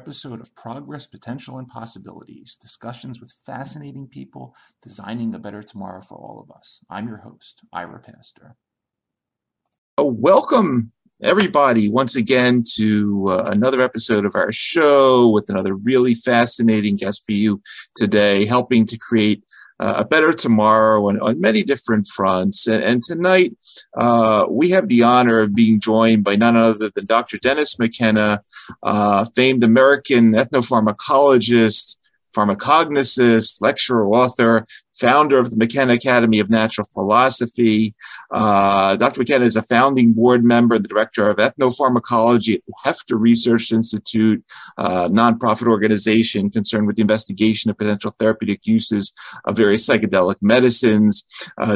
episode of Progress, Potential, and Possibilities, discussions with fascinating people designing a better tomorrow for all of us. I'm your host, Ira Pastor. Welcome, everybody, once again to another episode of our show with another really fascinating guest for you today, helping to create a better tomorrow on many different fronts. And tonight, we have the honor of being joined by none other than Dr. Dennis McKenna, famed American ethnopharmacologist, pharmacognosist, lecturer, author, founder of the McKenna Academy of Natural Philosophy. Dr. McKenna is a founding board member, the director of ethnopharmacology at the Heffter Research Institute, a nonprofit organization concerned with the investigation of potential therapeutic uses of various psychedelic medicines.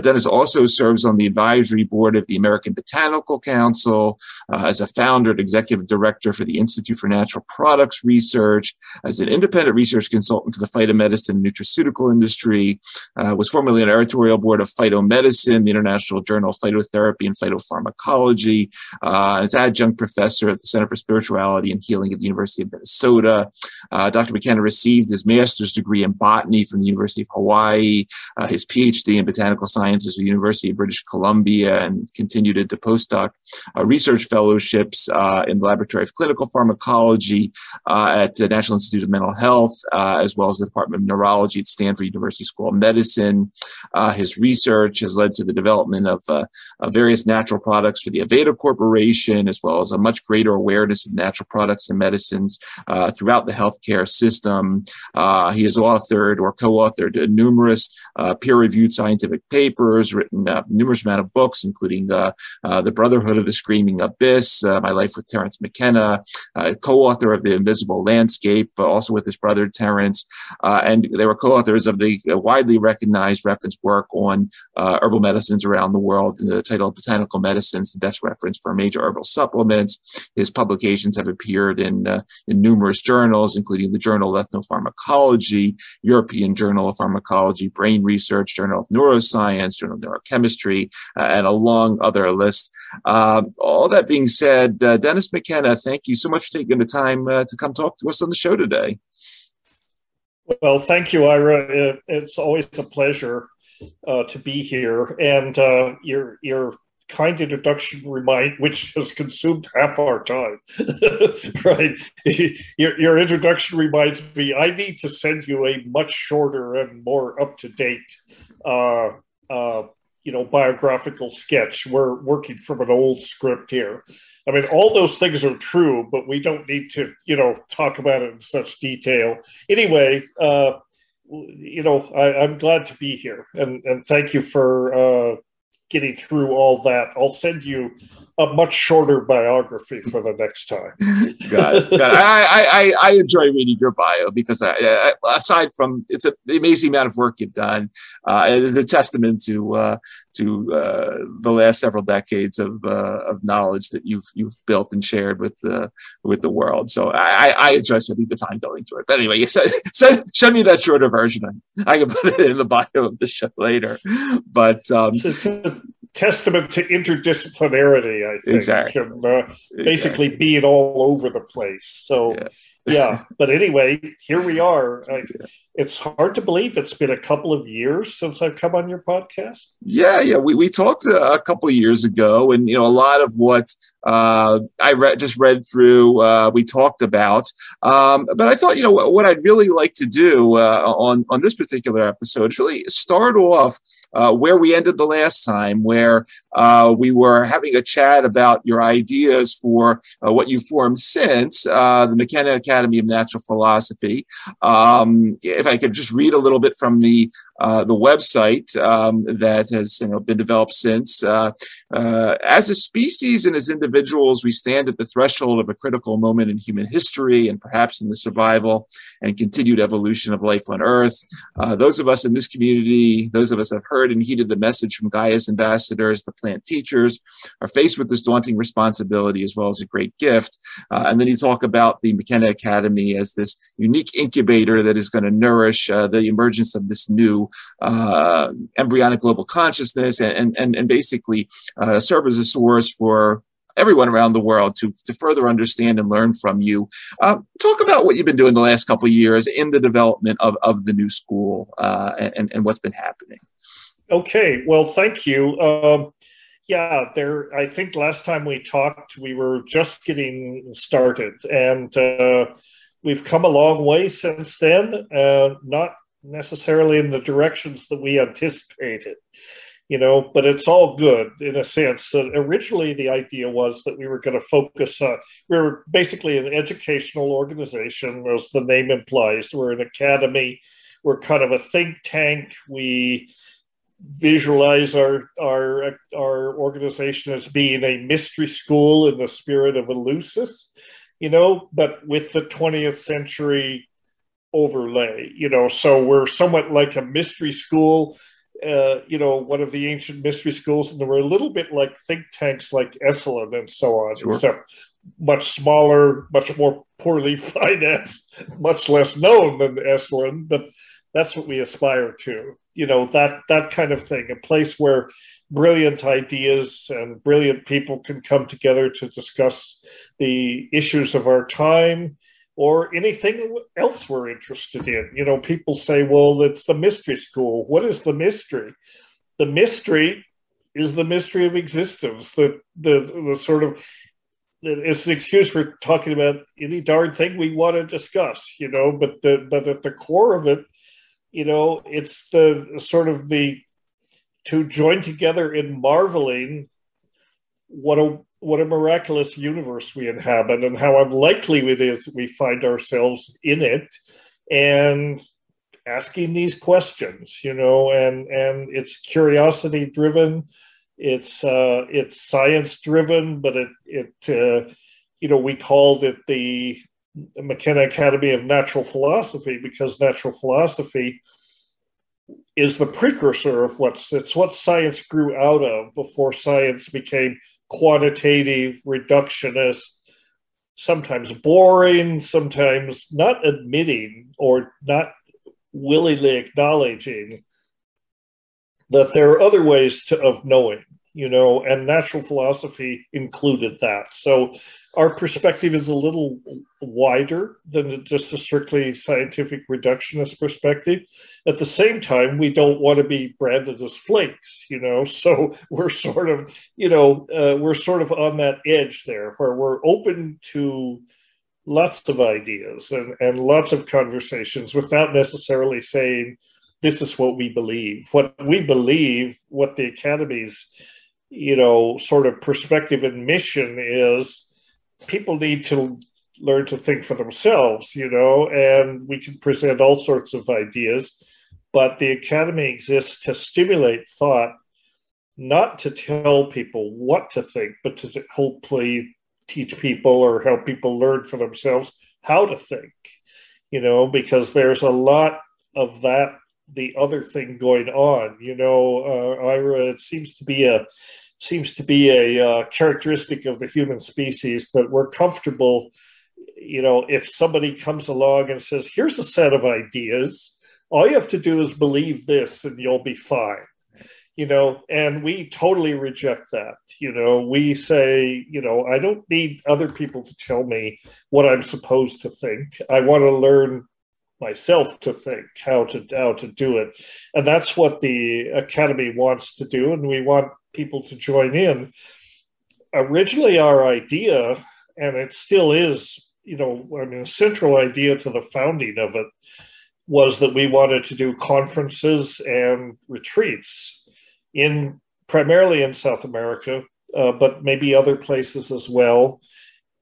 Dennis also serves on the advisory board of the American Botanical Council, as a founder and executive director for the Institute for Natural Products Research, as an independent research consultant to the phytomedicine and nutraceutical industry, was formerly on the editorial board of Phytomedicine, the International Journal of Phytotherapy and Phytopharmacology. It's adjunct professor at the Center for Spirituality and Healing at the University of Minnesota. Dr. McKenna received his master's degree in botany from the University of Hawaii, his PhD in botanical sciences at the University of British Columbia, and continued into postdoc research fellowships in the Laboratory of Clinical Pharmacology at the National Institute of Mental Health, as well as the Department of Neurology at Stanford University School of Medicine. His research has led to the development of various natural products for the Aveda Corporation, as well as a much greater awareness of natural products and medicines throughout the healthcare system. He has authored or co-authored numerous peer-reviewed scientific papers, written numerous amount of books, including The Brotherhood of the Screaming Abyss, My Life with Terence McKenna, co-author of The Invisible Landscape, but also with his brother Terence, and they were co-authors of the widely recognized reference work on herbal medicines around the world, the title Botanical Medicines: the Desk Reference for Major Herbal Supplements. His publications have appeared in numerous journals, including the Journal of Ethnopharmacology, European Journal of Pharmacology, Brain Research, Journal of Neuroscience, Journal of Neurochemistry, and a long other list. All that being said, Dennis McKenna, thank you so much for taking the time to come talk to us on the show today. Well, thank you, Ira. It's always a pleasure to be here, and your kind introduction which has consumed half our time, right? Your introduction reminds me I need to send you a much shorter and more up-to-date, biographical sketch. We're working from an old script here. I mean, all those things are true, but we don't need to, talk about it in such detail. Anyway, I'm glad to be here, and thank you for getting through all that. I'll send you a much shorter biography for the next time. God. I enjoy reading your bio because I, aside from it's an amazing amount of work you've done, it's a testament to the last several decades of knowledge that you've built and shared with the world. So I enjoy spending the time going to it. But anyway, send me that shorter version. I can put it in the bio of the show later. But it's a testament to interdisciplinarity, I think. Exactly. Can basically be it all over the place. So yeah. But anyway, here we are. It's hard to believe it's been a couple of years since I've come on your podcast. Yeah. We talked a couple of years ago, and a lot of what I read through, we talked about. But I thought, what I'd really like to do on this particular episode is really start off where we ended the last time, where we were having a chat about your ideas for what you formed since the McKenna Academy of Natural Philosophy. If I could just read a little bit from the website that has been developed since. As a species and as individuals, we stand at the threshold of a critical moment in human history and perhaps in the survival and continued evolution of life on Earth. Those of us in this community, those of us that have heard and heeded the message from Gaia's ambassadors, the plant teachers, are faced with this daunting responsibility as well as a great gift. And then you talk about the McKenna Academy as this unique incubator that is going to nourish the emergence of this new embryonic global consciousness and basically serve as a source for everyone around the world to further understand and learn from you. Talk about what you've been doing the last couple of years in the development of the new school and what's been happening. Okay, well, thank you. I think last time we talked, we were just getting started, and we've come a long way since then, not necessarily in the directions that we anticipated, you know, but it's all good in a sense. Originally, the idea was that we were going to focus on, we were basically an educational organization, as the name implies. We're an academy, we're kind of a think tank, we visualize our organization as being a mystery school in the spirit of Eleusis, you know, but with the 20th century overlay, you know, so we're somewhat like a mystery school, you know, one of the ancient mystery schools, and we're a little bit like think tanks like Esalen and so on, sure, except much smaller, much more poorly financed, much less known than Esalen, but that's what we aspire to, you know, that kind of thing, a place where brilliant ideas and brilliant people can come together to discuss the issues of our time or anything else we're interested in. You know, people say, well, it's the mystery school. What is the mystery? The mystery is the mystery of existence, the sort of, it's an excuse for talking about any darn thing we want to discuss, you know, but at the core of it, you know, it's the sort of the to join together in marveling what a miraculous universe we inhabit and how unlikely it is that we find ourselves in it, and asking these questions, you know, and it's curiosity driven, it's science driven, but it you know, we called it the McKenna Academy of Natural Philosophy because natural philosophy is the precursor of what science grew out of before science became quantitative, reductionist, sometimes boring, sometimes not admitting or not willingly acknowledging that there are other ways of knowing, you know, and natural philosophy included that. So our perspective is a little wider than just a strictly scientific reductionist perspective. At the same time, we don't want to be branded as flakes, you know, so we're sort of, you know, on that edge there where we're open to lots of ideas and lots of conversations without necessarily saying, this is what we believe. What we believe, what the Academy's, you know, sort of perspective and mission is, people need to learn to think for themselves, you know, and we can present all sorts of ideas, but the Academy exists to stimulate thought, not to tell people what to think, but to hopefully teach people or help people learn for themselves how to think, you know, because there's a lot of that, the other thing going on, you know, Ira, it seems to be a characteristic of the human species that we're comfortable, you know, if somebody comes along and says, here's a set of ideas, all you have to do is believe this and you'll be fine, you know, and we totally reject that, you know, we say, you know, I don't need other people to tell me what I'm supposed to think. I want to learn myself to think how to do it, and that's what the Academy wants to do, and we want people to join in. Originally, our idea, and it still is, you know, I mean, a central idea to the founding of it, was that we wanted to do conferences and retreats primarily in South America, but maybe other places as well,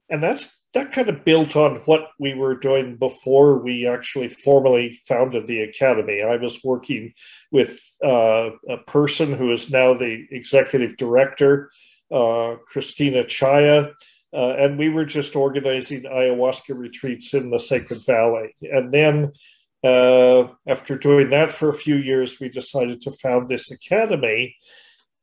and that kind of built on what we were doing before we actually formally founded the Academy. I was working with a person who is now the executive director, Christina Chaya, and we were just organizing ayahuasca retreats in the Sacred Valley. And then after doing that for a few years, we decided to found this Academy.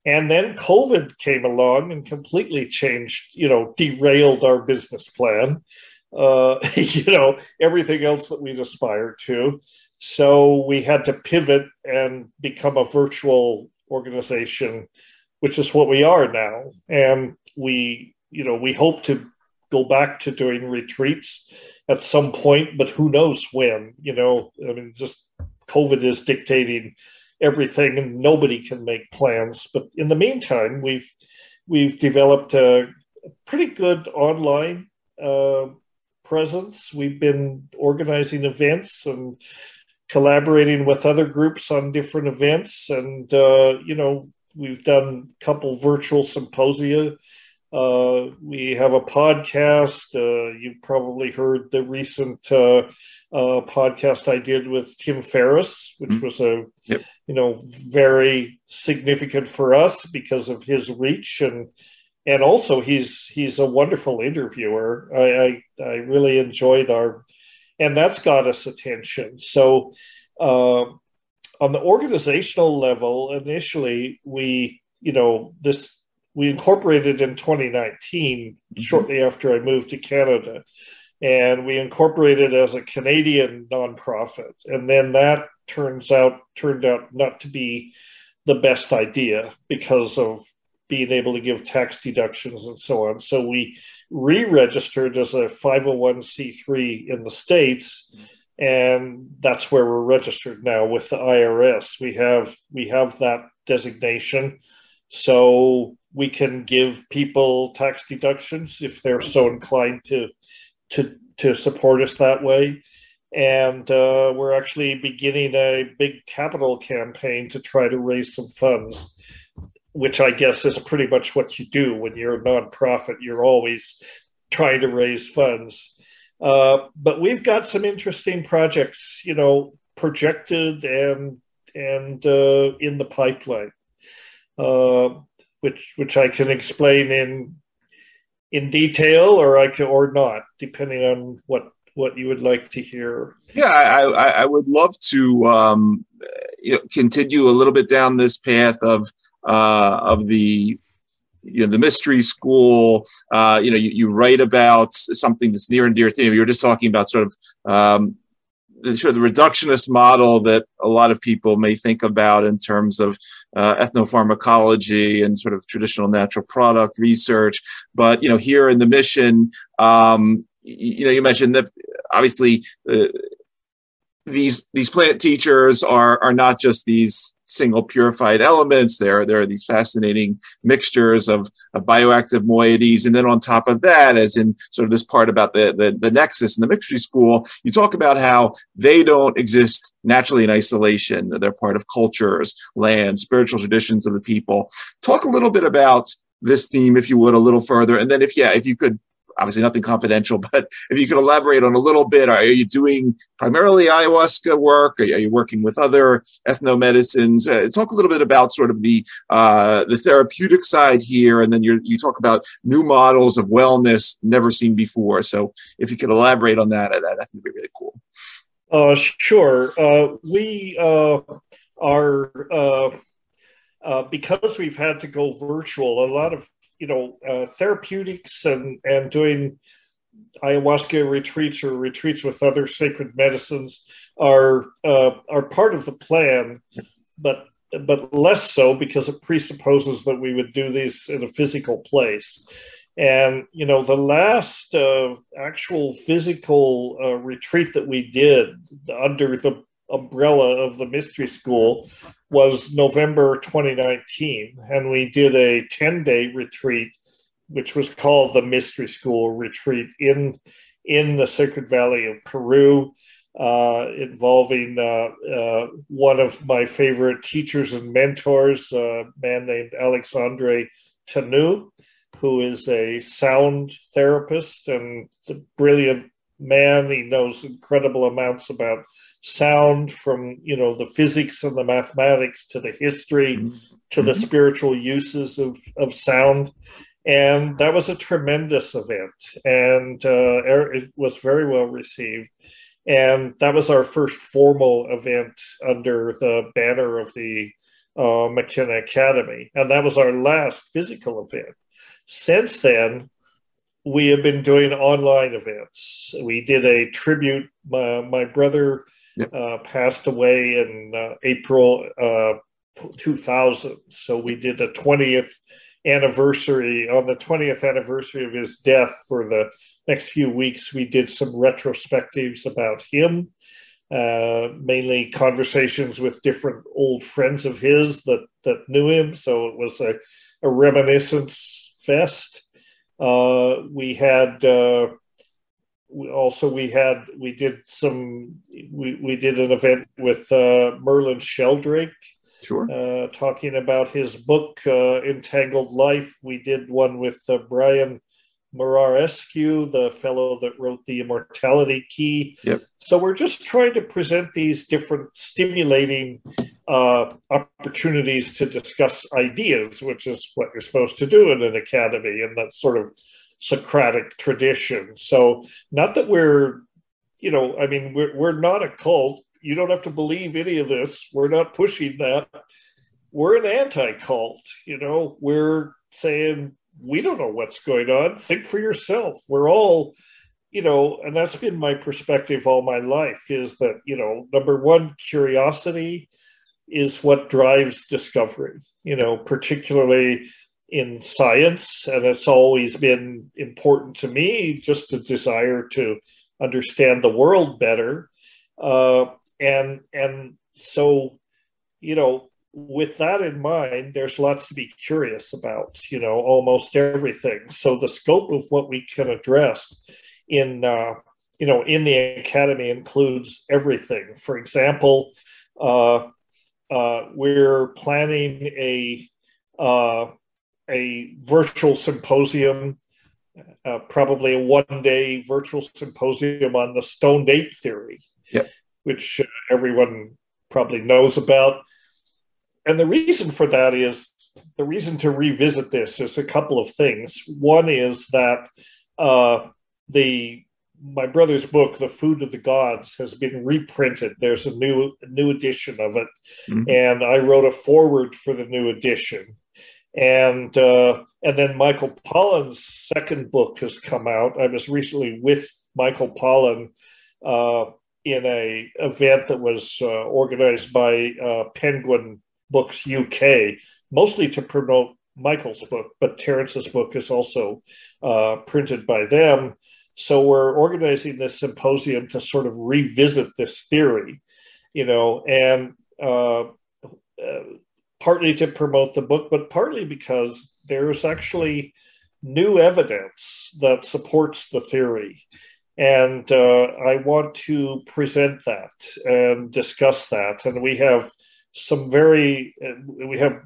And then COVID came along and completely changed, you know, derailed our business plan, you know, everything else that we'd aspired to. So we had to pivot and become a virtual organization, which is what we are now. And we you know, we hope to go back to doing retreats at some point, but who knows when, you know, I mean, just COVID is dictating everything and nobody can make plans. But in the meantime, we've developed a pretty good online presence. We've been organizing events and collaborating with other groups on different events. And, you know, we've done a couple virtual symposia. We have a podcast. You probably heard the recent podcast I did with Tim Ferriss, which was a, you know, very significant for us because of his reach, and also he's a wonderful interviewer. I really enjoyed our, and that's got us attention. So on the organizational level, initially we, you know, this. We incorporated in 2019, shortly after I moved to Canada, and we incorporated as a Canadian nonprofit. And then that turned out not to be the best idea because of being able to give tax deductions and so on. So we re-registered as a 501c3 in the States, and that's where we're registered now with the IRS. We have that designation. So we can give people tax deductions if they're so inclined to support us that way. And we're actually beginning a big capital campaign to try to raise some funds, which I guess is pretty much what you do when you're a nonprofit. You're always trying to raise funds. But we've got some interesting projects, you know, projected and in the pipeline. Which I can explain in detail, or I can, or not, depending on what you would like to hear. Yeah, I would love to you know, continue a little bit down this path of the, you know, the mystery school. You know, you write about something that's near and dear to you. You were just talking about sort of the reductionist model that a lot of people may think about in terms of ethnopharmacology and sort of traditional natural product research. But, you know, here in the mission, you know, you mentioned that obviously these plant teachers are not just these single purified elements. There are these fascinating mixtures of bioactive moieties. And then on top of that, as in sort of this part about the nexus and the mystery school, you talk about how they don't exist naturally in isolation. They're part of cultures, land, spiritual traditions of the people. Talk a little bit about this theme, if you would, a little further. And then if you could, obviously nothing confidential, but if you could elaborate on a little bit, are you doing primarily ayahuasca work? Are you working with other ethnomedicines? Talk a little bit about sort of the therapeutic side here, and then you talk about new models of wellness never seen before. So if you could elaborate on that, I think it'd be really cool. Sure. We are, because we've had to go virtual, a lot of therapeutics and doing ayahuasca retreats or retreats with other sacred medicines are part of the plan, but less so because it presupposes that we would do these in a physical place. And, you know, the last actual physical retreat that we did under the umbrella of the mystery school was November 2019, and we did a 10-day retreat, which was called the Mystery School Retreat in the Sacred Valley of Peru, involving one of my favorite teachers and mentors, a man named Alexandre Tanu, who is a sound therapist and a brilliant man. He knows incredible amounts about sound, from, you know, the physics and the mathematics to the history to the spiritual uses of sound. And that was a tremendous event, and it was very well received. And that was our first formal event under the banner of the McKenna Academy. And that was our last physical event. Since then, we have been doing online events. We did a tribute. My brother passed away in April 2000. So we did a 20th anniversary, on the 20th anniversary of his death, for the next few weeks, we did some retrospectives about him, mainly conversations with different old friends of his that knew him. So it was a reminiscence fest. We did an event with Merlin Sheldrake. Sure. Talking about his book, Entangled Life. We did one with Brian Murarescu, the fellow that wrote The Immortality Key. Yep. So we're just trying to present these different stimulating opportunities to discuss ideas, which is what you're supposed to do in an academy, and that sort of Socratic tradition. So not that we're, we're not a cult. You don't have to believe any of this. We're not pushing that. We're an anti-cult. We're saying, we don't know what's going on. Think for yourself. We're all, and that's been my perspective all my life, is that, number one, curiosity is what drives discovery, particularly in science. And it's always been important to me, just a desire to understand the world better. And so, with that in mind, there's lots to be curious about, almost everything. So the scope of what we can address in the academy includes everything. For example, we're planning a virtual symposium, probably a one-day virtual symposium on the stone date theory. Yep. Which everyone probably knows about. And the reason to revisit this is a couple of things. One is that my brother's book, The Food of the Gods, has been reprinted. There's a new edition of it. Mm-hmm. And I wrote a foreword for the new edition. And then Michael Pollan's second book has come out. I was recently with Michael Pollan, in an event that was organized by Penguin Books UK, mostly to promote Michael's book, but Terence's book is also printed by them. So we're organizing this symposium to sort of revisit this theory, and partly to promote the book, but partly because there's actually new evidence that supports the theory. And I want to present that and discuss that. And we have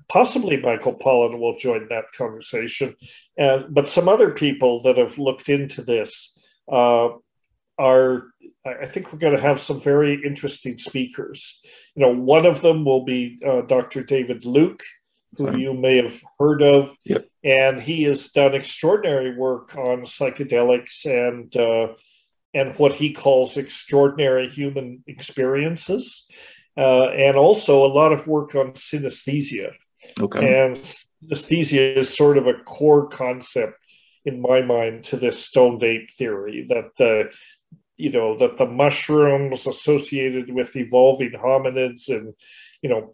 possibly Michael Pollan will join that conversation, but some other people that have looked into this I think we're going to have some very interesting speakers. One of them will be Dr. David Luke, who you may have heard of. Yep. And he has done extraordinary work on psychedelics and what he calls extraordinary human experiences, and also a lot of work on synesthesia. Okay. And synesthesia is sort of a core concept, in my mind, to this stone date theory, that the mushrooms associated with evolving hominids and,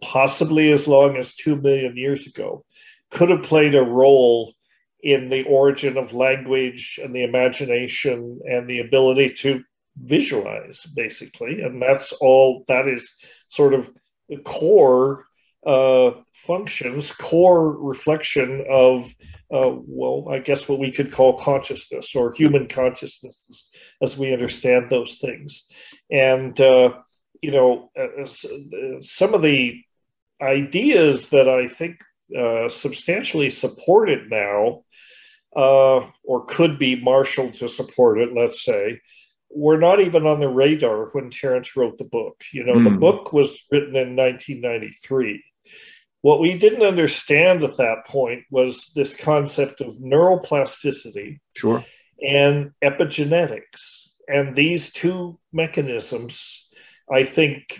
possibly as long as 2 million years ago, could have played a role in the origin of language and the imagination and the ability to visualize, basically. And that is sort of the core core reflection of, I guess what we could call consciousness, or human consciousness as we understand those things. And, some of the ideas that I think substantially support it now, or could be marshaled to support it, let's say, were not even on the radar when Terence wrote the book. The book was written in 1993. What we didn't understand at that point was this concept of neuroplasticity. Sure. And epigenetics. And these two mechanisms, I think,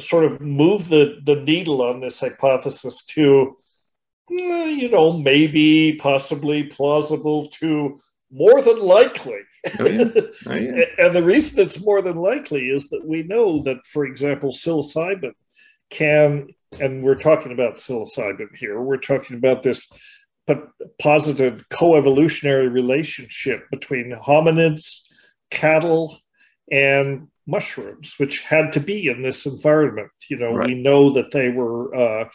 sort of move the needle on this hypothesis to, maybe, possibly, plausible, to more than likely. Oh, yeah. Oh, yeah. And the reason it's more than likely is that we know that, for example, psilocybin can, and we're talking about psilocybin here, we're talking about this posited coevolutionary relationship between hominids, cattle, and mushrooms, which had to be in this environment. You know, right. We know that they were, that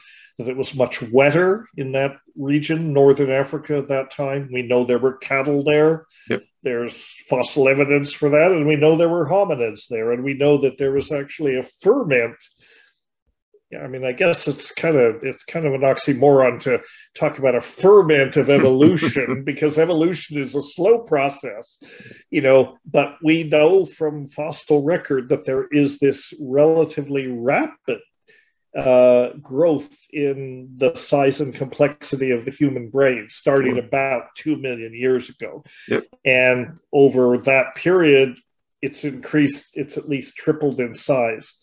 it was much wetter in that region, northern Africa at that time. We know there were cattle there. Yep. There's fossil evidence for that. And we know there were hominids there. And we know that there was actually a ferment. I mean, I guess it's kind of an oxymoron to talk about a ferment of evolution because evolution is a slow process, you know, but we know from fossil record that there is this relatively rapid growth in the size and complexity of the human brain starting about 2 million years ago. Yep. And over that period, it's increased, it's at least tripled in size.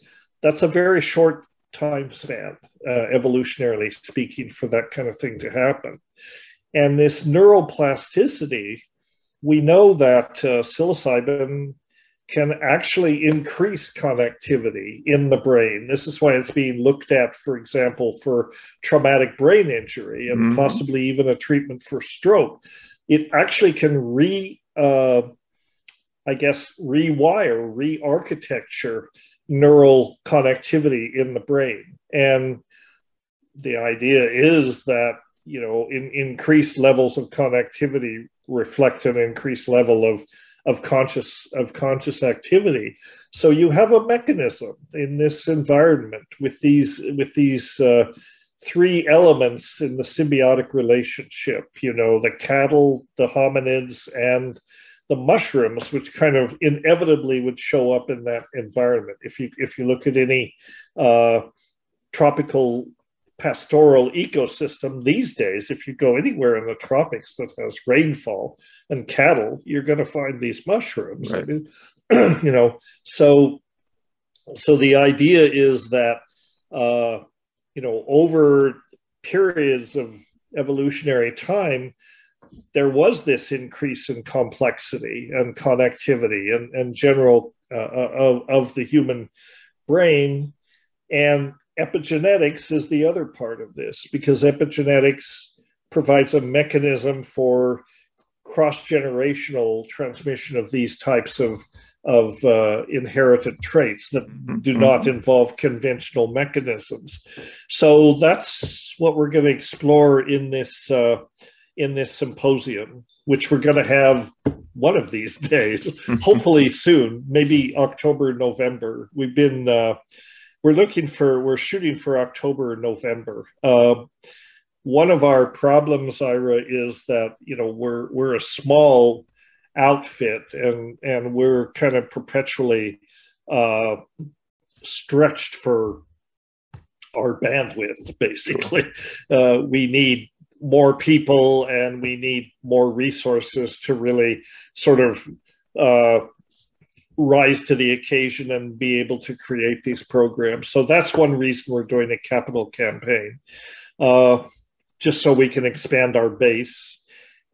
That's a very short time span, evolutionarily speaking, for that kind of thing to happen. And this neuroplasticity, we know that psilocybin can actually increase connectivity in the brain. This is why it's being looked at, for example, for traumatic brain injury and possibly even a treatment for stroke. It actually can re-architecture neural connectivity in the brain. And the idea is that, you know, increased levels of connectivity reflect an increased level of conscious activity. So you have a mechanism in this environment with these three elements in the symbiotic relationship, you know, the cattle, the hominids, and the mushrooms, which kind of inevitably would show up in that environment. If you look at any tropical pastoral ecosystem these days, if you go anywhere in the tropics that has rainfall and cattle, you're going to find these mushrooms. Right. I mean, you know, so the idea is that, you know, over periods of evolutionary time, there was this increase in complexity and connectivity and general of the human brain. And epigenetics is the other part of this, because epigenetics provides a mechanism for cross-generational transmission of these types of inherited traits that do not involve conventional mechanisms. So that's what we're going to explore in this symposium, which we're going to have one of these days, hopefully soon, maybe October, November. We're shooting for October, November. One of our problems, Ira, is that, you know, we're a small outfit and we're kind of perpetually stretched for our bandwidth, basically. We need more people and we need more resources to really sort of rise to the occasion and be able to create these programs. So that's one reason we're doing a capital campaign, just so we can expand our base.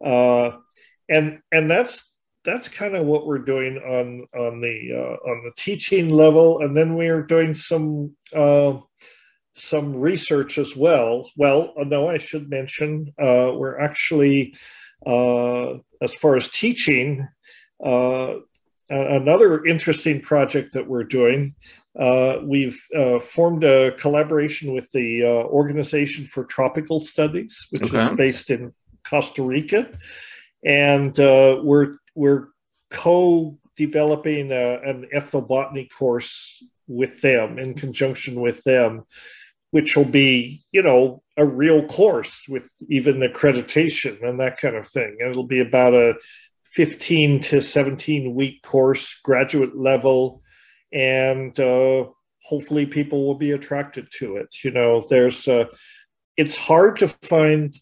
And that's kind of what we're doing on the teaching level. And then we are doing some research as well. Well, no, I should mention we're actually, as far as teaching, another interesting project that we're doing, we've formed a collaboration with the Organization for Tropical Studies, which is based in Costa Rica. And we're co-developing an ethnobotany course with them, in conjunction with them, which will be, you know, a real course with even accreditation and that kind of thing. And it'll be about a 15 to 17 week course, graduate level, and hopefully people will be attracted to it. You know, there's, it's hard to find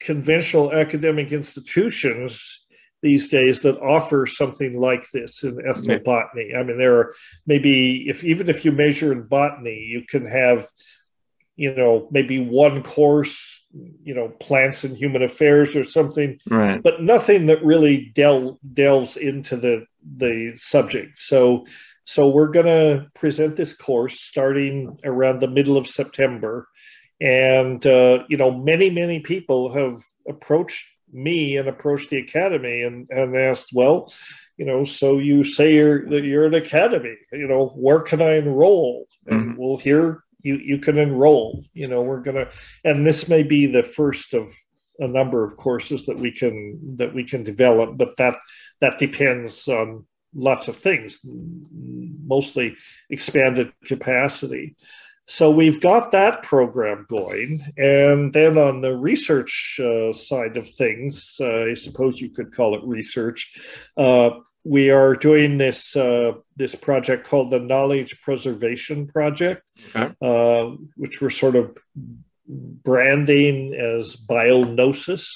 conventional academic institutions these days that offer something like this in ethnobotany. I mean, there are maybe, even if you measure in botany, you can have, you know, maybe one course, you know, plants and human affairs or something, right, but nothing that really delves into the subject. So we're going to present this course starting around the middle of September. And, you know, many people have approached me and approached the academy and asked, well, you know, so you say you're an academy, you know, where can I enroll? And well, here you can enroll, you know, we're going to, and this may be the first of a number of courses that we can develop, but that depends on lots of things, mostly expanded capacity. So we've got that program going. And then on the research side of things, I suppose you could call it research, we are doing this project called the Knowledge Preservation Project, okay, which we're sort of branding as Bionosis.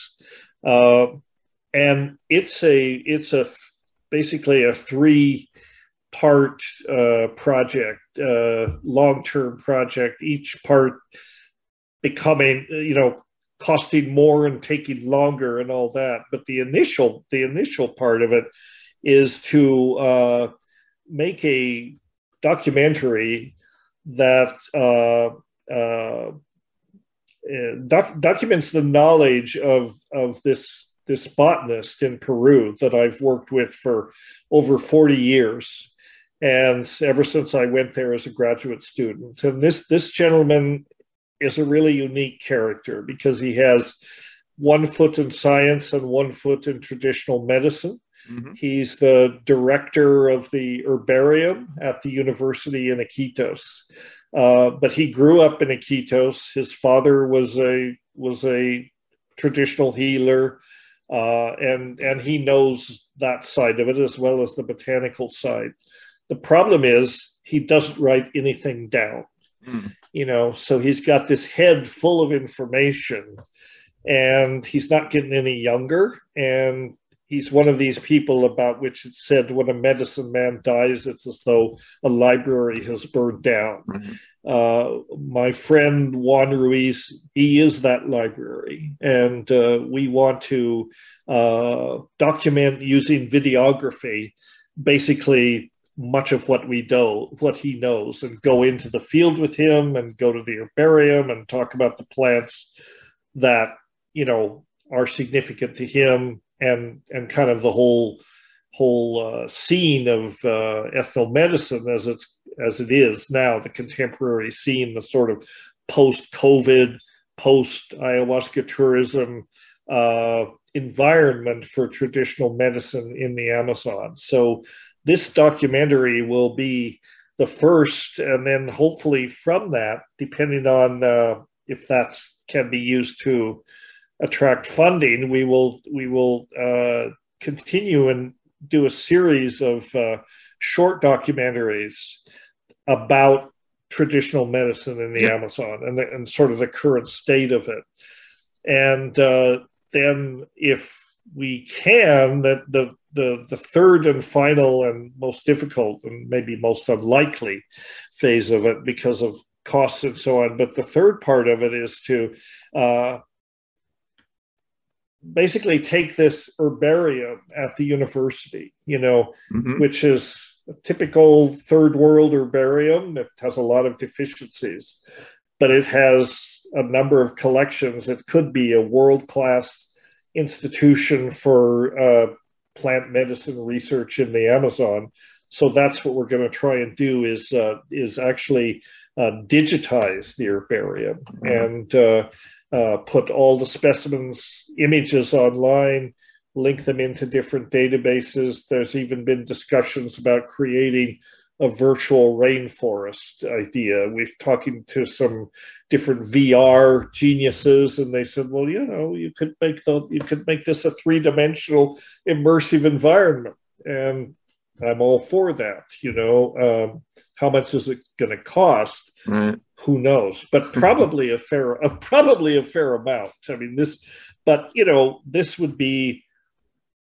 And it's basically a three-part project, long-term project, each part becoming, you know, costing more and taking longer and all that. But the initial part of it is to make a documentary that documents the knowledge of this botanist in Peru that I've worked with for over 40 years. And ever since I went there as a graduate student. And this gentleman is a really unique character because he has one foot in science and one foot in traditional medicine. Mm-hmm. He's the director of the herbarium at the university in Iquitos. But he grew up in Iquitos. His father was a traditional healer. And he knows that side of it as well as the botanical side. The problem is he doesn't write anything down, you know, so he's got this head full of information and he's not getting any younger. And he's one of these people about which it's said when a medicine man dies, it's as though a library has burned down. Mm-hmm. My friend Juan Ruiz, he is that library, and we want to document using videography, basically much of what he knows, and go into the field with him, and go to the herbarium, and talk about the plants that you know are significant to him, and kind of the whole scene of ethnomedicine as it is now, the contemporary scene, the sort of post-COVID, post-ayahuasca tourism environment for traditional medicine in the Amazon. So this documentary will be the first, and then hopefully from that, depending on if that can be used to attract funding, we will continue and do a series of short documentaries about traditional medicine in the Amazon and sort of the current state of it. And then if we can, that the third and final and most difficult and maybe most unlikely phase of it because of costs and so on, but the third part of it is to basically take this herbarium at the university, you know, which is a typical third world herbarium that has a lot of deficiencies, but it has a number of collections. It could be a world-class institution for plant medicine research in the Amazon. So that's what we're going to try and do is actually digitize the herbarium and put all the specimens, images online, link them into different databases. There's even been discussions about creating a virtual rainforest idea. We've talking to some different VR geniuses, and they said, well, you know, you could make this a three-dimensional immersive environment. And I'm all for that, you know. How much is it going to cost? Right. Who knows? But probably a fair amount. I mean, this would be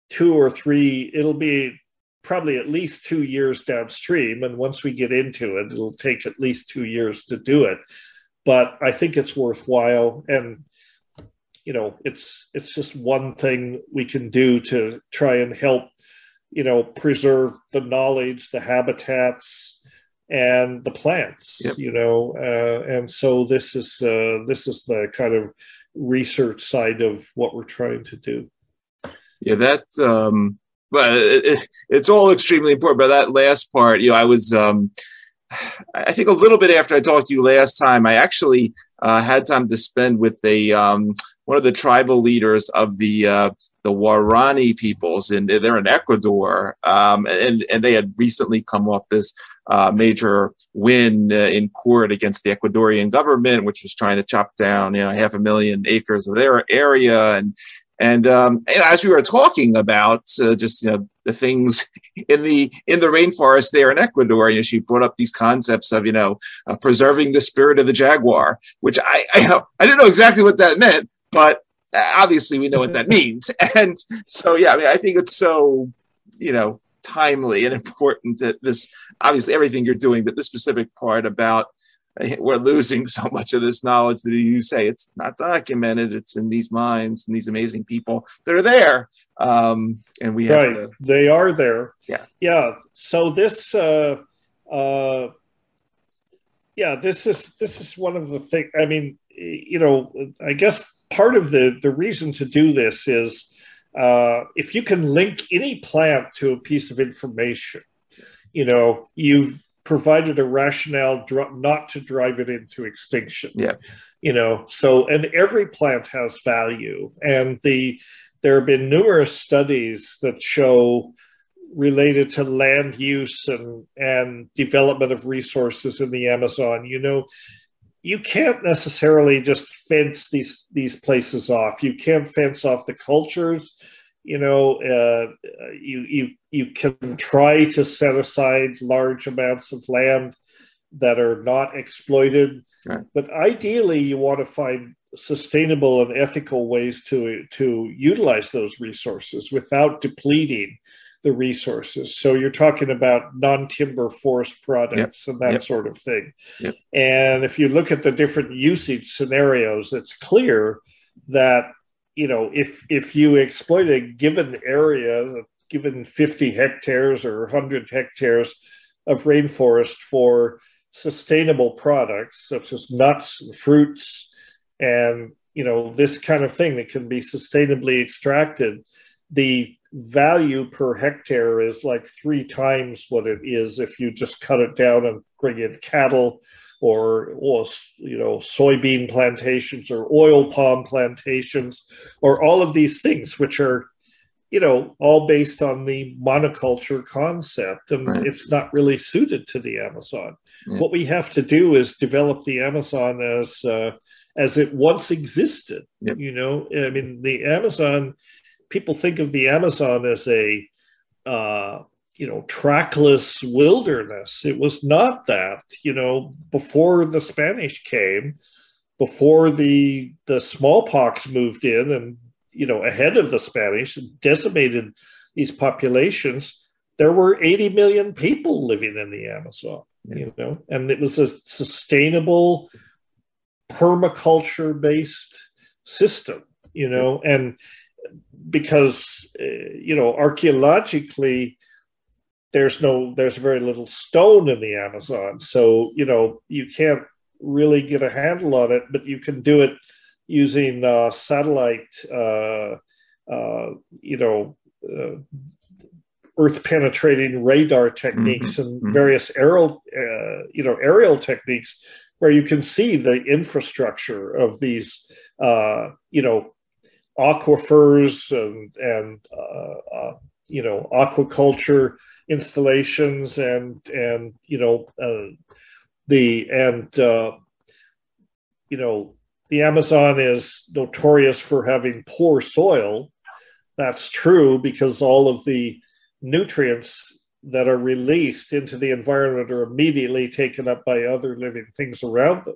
2 or 3. It'll be probably at least 2 years downstream, and once we get into it, it'll take at least 2 years to do it. But I think it's worthwhile, and you know, it's just one thing we can do to try and help, you know, preserve the knowledge, the habitats, and the plants, you know, and so this is the kind of research side of what we're trying to do. Yeah, that's well, it's all extremely important. But that last part, you know, I was, I think a little bit after I talked to you last time, I actually had time to spend with a one of the tribal leaders of the Guarani peoples, and they're in Ecuador, and they had recently come off this major win in court against the Ecuadorian government, which was trying to chop down, you know, 500,000 acres of their area. And as we were talking about just, you know, the things in the rainforest there in Ecuador, you know, she brought up these concepts of, you know, preserving the spirit of the jaguar, which I didn't know exactly what that meant, but obviously we know what that means. And so, yeah, I mean, I think it's so, you know, timely and important that this, obviously everything you're doing, but this specific part about we're losing so much of this knowledge that you say it's not documented. It's in these minds and these amazing people that are there. And we have to... They are there. Yeah. Yeah. So this, this is one of the things, I mean, you know, I guess part of the reason to do this is if you can link any plant to a piece of information, you know, you've provided a rationale not to drive it into extinction. Yeah. You know, so, and every plant has value. And there have been numerous studies that show related to land use and development of resources in the Amazon, you know, you can't necessarily just fence these places off. You can't fence off the cultures. You know, you can try to set aside large amounts of land that are not exploited, right. But ideally, you want to find sustainable and ethical ways to utilize those resources without depleting the resources. So you're talking about non-timber forest products and that sort of thing. Yep. And if you look at the different usage scenarios, it's clear that, you know, if you exploit a given area, a given 50 hectares or 100 hectares of rainforest for sustainable products such as nuts and fruits and, you know, this kind of thing that can be sustainably extracted, the value per hectare is like 3 times what it is if you just cut it down and bring in cattle or you know, soybean plantations or oil palm plantations, or all of these things, which are, you know, all based on the monoculture concept. And right. It's not really suited to the Amazon. Yeah. What we have to do is develop the Amazon as it once existed. Yep. You know, I mean, the Amazon, people think of the Amazon as a, you know, trackless wilderness. It was not that, you know, before the Spanish came, before the smallpox moved in and, you know, ahead of the Spanish and decimated these populations, there were 80 million people living in the Amazon, you know, and it was a sustainable permaculture-based system, you know, and because, you know, archaeologically, there's very little stone in the Amazon. So, you know, you can't really get a handle on it, but you can do it using satellite, you know, earth penetrating radar techniques and various aerial techniques where you can see the infrastructure of these, you know, aquifers and you know, aquaculture installations and you know, you know, the Amazon is notorious for having poor soil. That's true because all of the nutrients that are released into the environment are immediately taken up by other living things around them.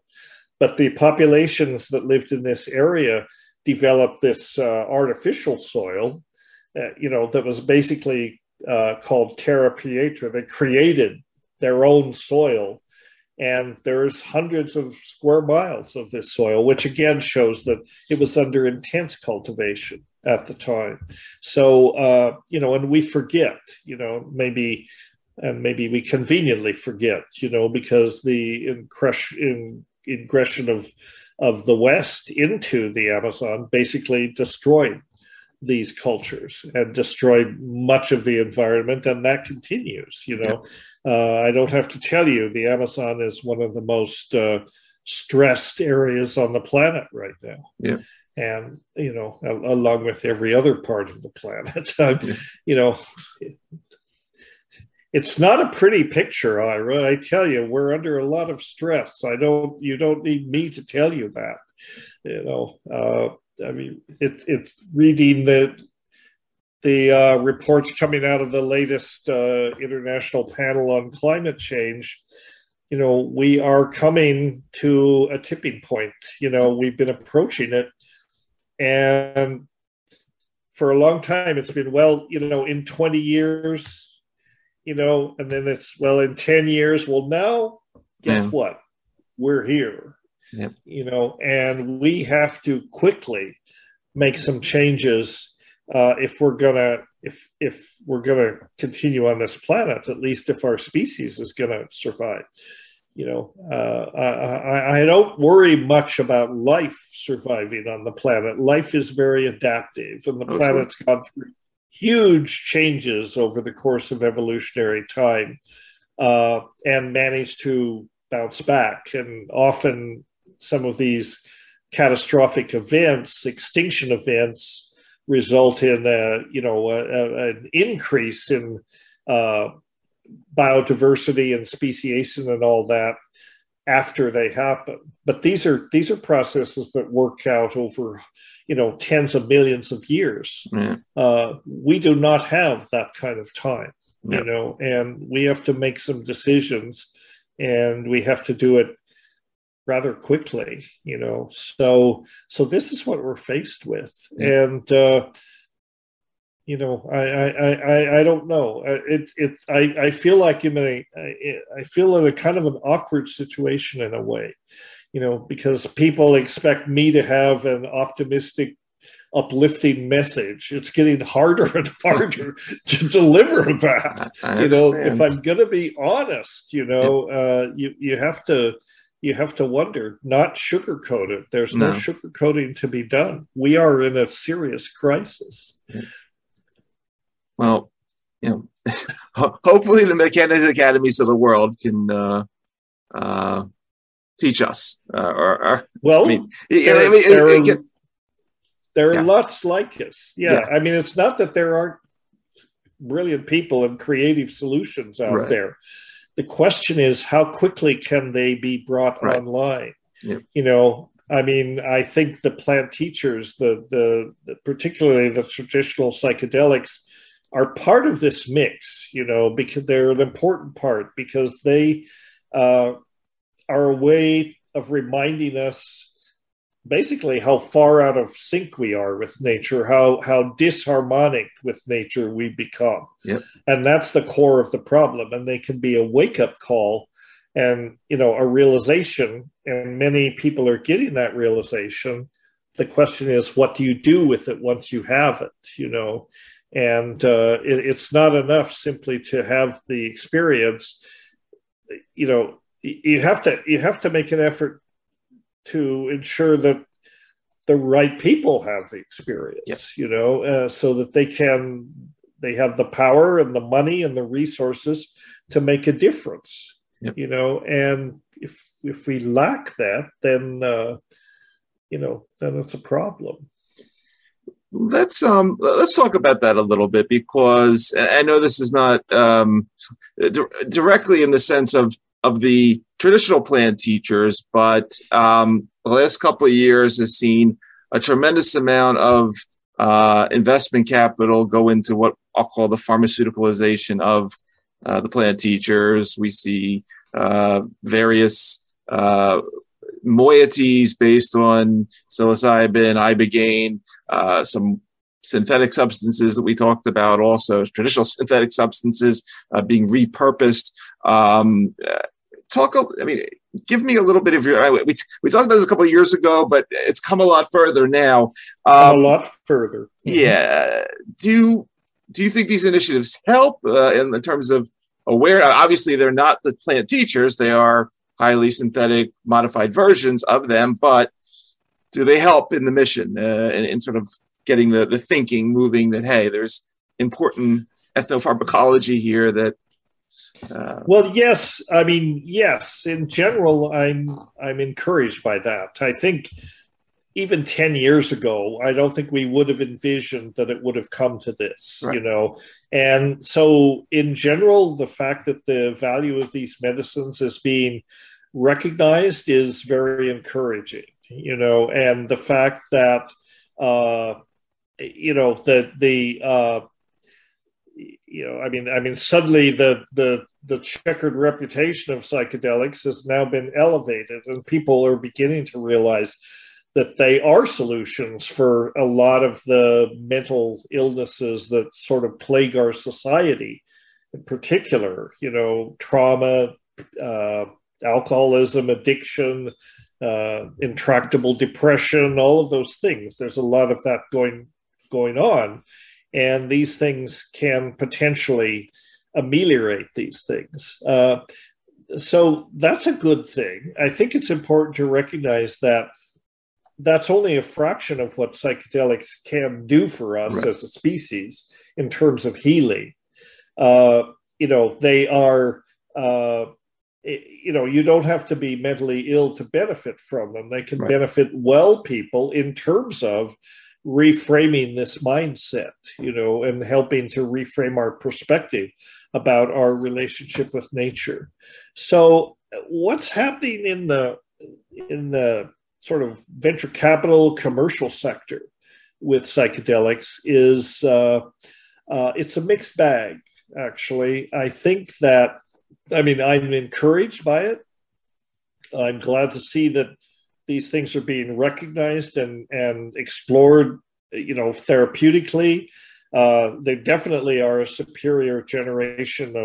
But the populations that lived in this area developed this artificial soil, you know, that was basically called terra prietra. They created their own soil, and there's hundreds of square miles of this soil, which again shows that it was under intense cultivation at the time. So, you know, and we forget, you know, maybe and maybe we conveniently forget, you know, because the ingression of the West into the Amazon basically destroyed these cultures and destroyed much of the environment, and that continues, you know. Yeah. I don't have to tell you, the Amazon is one of the most stressed areas on the planet right now. Yeah. And, you know, along with every other part of the planet, you know, it's not a pretty picture, Ira. I tell you, we're under a lot of stress. You don't need me to tell you that, you know. I mean, it's reading the reports coming out of the latest international panel on climate change. You know, we are coming to a tipping point. You know, we've been approaching it, and for a long time it's been, well, you know, in 20 years, you know, and then it's, well, in 10 years. Well, now, guess what? We're here. Yep. You know, and we have to quickly make some changes if we're gonna continue on this planet. At least if our species is gonna survive. You know, I don't worry much about life surviving on the planet. Life is very adaptive, and the planet's gone through huge changes over the course of evolutionary time, and managed to bounce back, and often. Some of these catastrophic events, extinction events, result in an increase in biodiversity and speciation and all that after they happen. But these are processes that work out over, you know, tens of millions of years. Yeah. We do not have that kind of time, yeah. You know, and we have to make some decisions, and we have to do it rather quickly, you know. So this is what we're faced with. Yeah. And, you know, I don't know. I feel like I feel in a kind of an awkward situation in a way, you know, because people expect me to have an optimistic, uplifting message. It's getting harder and harder to deliver that, you know, if I'm going to be honest, you know. Yeah. You have to wonder, not sugarcoat it. There's no sugarcoating to be done. We are in a serious crisis. Well, you know, hopefully the McKenna Academies of the world can teach us. There are lots like us. Yeah, I mean, it's not that there aren't brilliant people and creative solutions out there. The question is, how quickly can they be brought online? Yep. You know, I mean, I think the plant teachers, the particularly the traditional psychedelics, are part of this mix, you know, because they're an important part, because they are a way of reminding us basically how far out of sync we are with nature, how disharmonic with nature we become. Yep. And that's the core of the problem. And they can be a wake-up call and, you know, a realization. And many people are getting that realization. The question is, what do you do with it once you have it, you know? And it's not enough simply to have the experience. You know, you have to make an effort to ensure that the right people have the experience, you know, so that they have the power and the money and the resources to make a difference, you know. And if we lack that, then, you know, then it's a problem. Let's talk about that a little bit, because I know this is not directly in the sense of the traditional plant teachers, but the last couple of years has seen a tremendous amount of investment capital go into what I'll call the pharmaceuticalization of the plant teachers. We see various moieties based on psilocybin, ibogaine, some synthetic substances that we talked about, also traditional synthetic substances being repurposed. Give me a little bit of your. We talked about this a couple of years ago, but it's come a lot further now. A lot further. Yeah. Do you think these initiatives help in terms of aware. Obviously, they're not the plant teachers. They are highly synthetic, modified versions of them, but do they help in the mission in sort of getting the thinking moving that, hey, there's important ethnopharmacology here that... Well, yes. I mean, yes. In general, I'm encouraged by that. I think even 10 years ago, I don't think we would have envisioned that it would have come to this, right. You know. And so in general, the fact that the value of these medicines is being recognized is very encouraging, you know, and the fact that, you know, that I mean, suddenly the checkered reputation of psychedelics has now been elevated, and people are beginning to realize that they are solutions for a lot of the mental illnesses that sort of plague our society, in particular, you know, trauma, alcoholism, addiction, intractable depression, all of those things. There's a lot of that going on. And these things can potentially ameliorate these things. So that's a good thing. I think it's important to recognize that that's only a fraction of what psychedelics can do for us right. as a species in terms of healing. You know, they are, you know, you don't have to be mentally ill to benefit from them. They can right. benefit well people in terms of reframing this mindset, you know, and helping to reframe our perspective about our relationship with nature. So what's happening in the sort of venture capital commercial sector with psychedelics is it's a mixed bag, actually. I think that, I mean, I'm encouraged by it. I'm glad to see that these things are being recognized and explored, you know, therapeutically. They definitely are a superior generation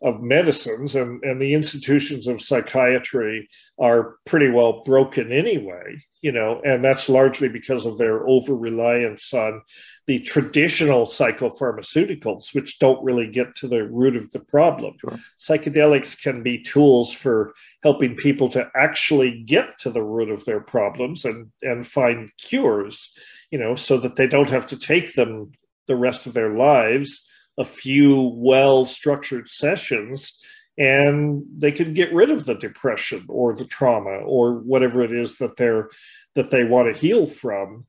of medicines, and the institutions of psychiatry are pretty well broken anyway, you know, and that's largely because of their over-reliance on the traditional psychopharmaceuticals, which don't really get to the root of the problem. Sure. Psychedelics can be tools for helping people to actually get to the root of their problems and find cures, you know, so that they don't have to take them the rest of their lives, a few well-structured sessions, and they can get rid of the depression or the trauma or whatever it is that they want to heal from.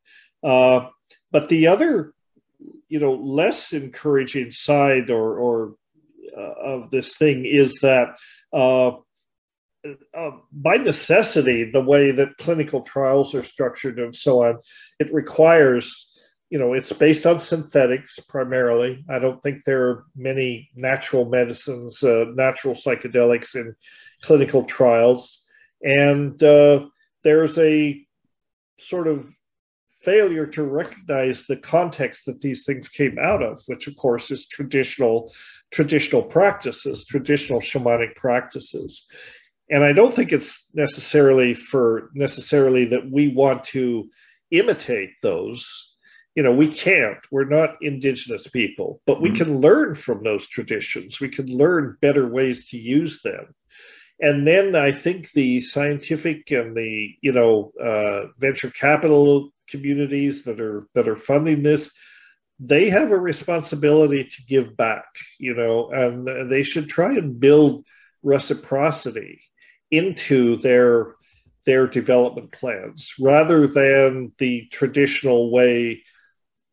But the other, you know, less encouraging side or of this thing is that by necessity, the way that clinical trials are structured and so on, it requires, you know, it's based on synthetics primarily. I don't think there are many natural medicines, natural psychedelics in clinical trials. And there's a sort of failure to recognize the context that these things came out of, which of course is traditional practices, traditional shamanic practices. And I don't think it's necessarily that we want to imitate those. You know, we can't, we're not indigenous people, but we can learn from those traditions. We can learn better ways to use them. And then I think the scientific and the, you know, venture capital communities that are funding this, they have a responsibility to give back, you know, and they should try and build reciprocity into their development plans rather than the traditional way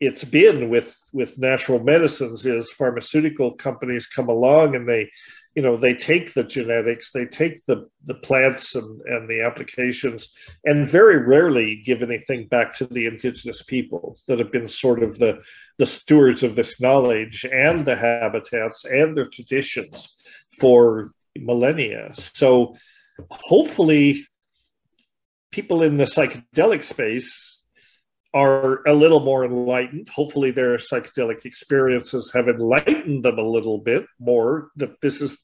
it's been with natural medicines is pharmaceutical companies come along and they, you know, they take the genetics, they take the plants and the applications, and very rarely give anything back to the indigenous people that have been sort of the stewards of this knowledge and the habitats and their traditions for millennia. So hopefully people in the psychedelic space are a little more enlightened. Hopefully their psychedelic experiences have enlightened them a little bit more, that this is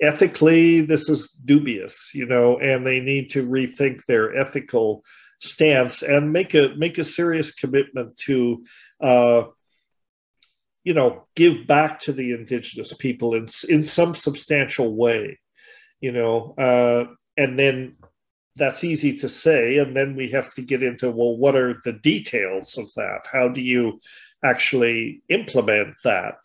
ethically, this is dubious, you know, and they need to rethink their ethical stance and make a serious commitment to you know, give back to the indigenous people in some substantial way, you know, and then that's easy to say. And then we have to get into, well, what are the details of that? How do you actually implement that?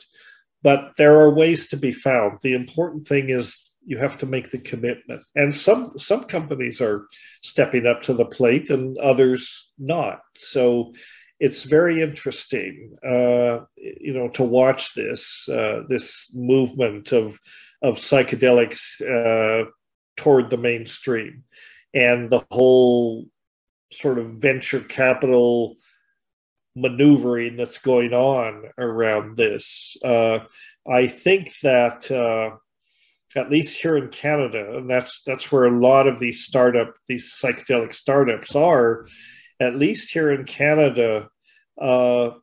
But there are ways to be found. The important thing is you have to make the commitment. And some companies are stepping up to the plate and others not. So it's very interesting, you know, to watch this this movement of psychedelics toward the mainstream, and the whole sort of venture capital maneuvering that's going on around this. I think that at least here in Canada, and that's where a lot of these psychedelic startups are. At least here in Canada, you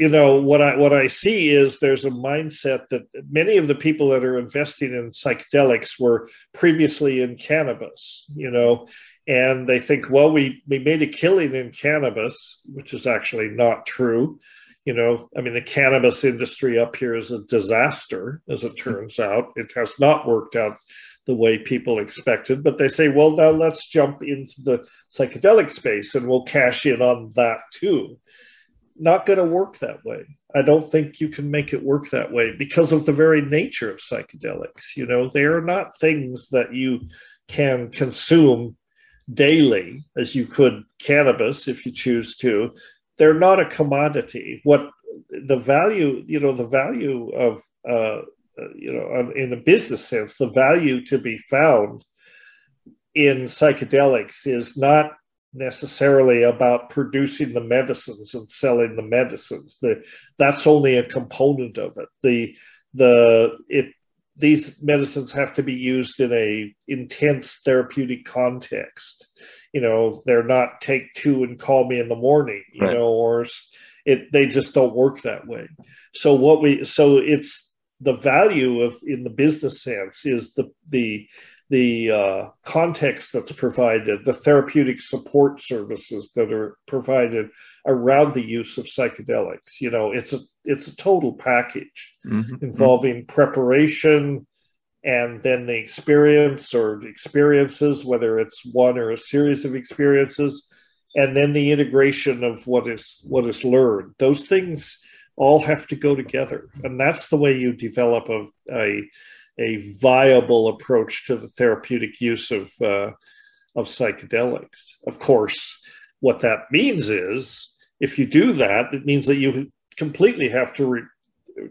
know, what I see is there's a mindset that many of the people that are investing in psychedelics were previously in cannabis, you know, and they think, well, we made a killing in cannabis, which is actually not true. You know, I mean, the cannabis industry up here is a disaster, as it turns out. It has not worked out the way people expected, but they say, well, now let's jump into the psychedelic space and we'll cash in on that too. Not going to work that way. I don't think you can make it work that way because of the very nature of psychedelics. You know, they are not things that you can consume daily as you could cannabis if you choose to. They're not a commodity. What the value, you know, the value of, you know, in a business sense, the value to be found in psychedelics is not necessarily about producing the medicines and selling the medicines. That's only a component of it. These medicines have to be used in a intense therapeutic context. You know, they're not take two and call me in the morning. You right. know, or they just don't work that way. So it's the value of in the business sense is the context that's provided, the therapeutic support services that are provided around the use of psychedelics. You know, it's a total package involving preparation and then the experience or experiences, whether it's one or a series of experiences, and then the integration of what is learned. Those things all have to go together, and that's the way you develop a viable approach to the therapeutic use of psychedelics. Of course, what that means is, if you do that, it means that you completely have to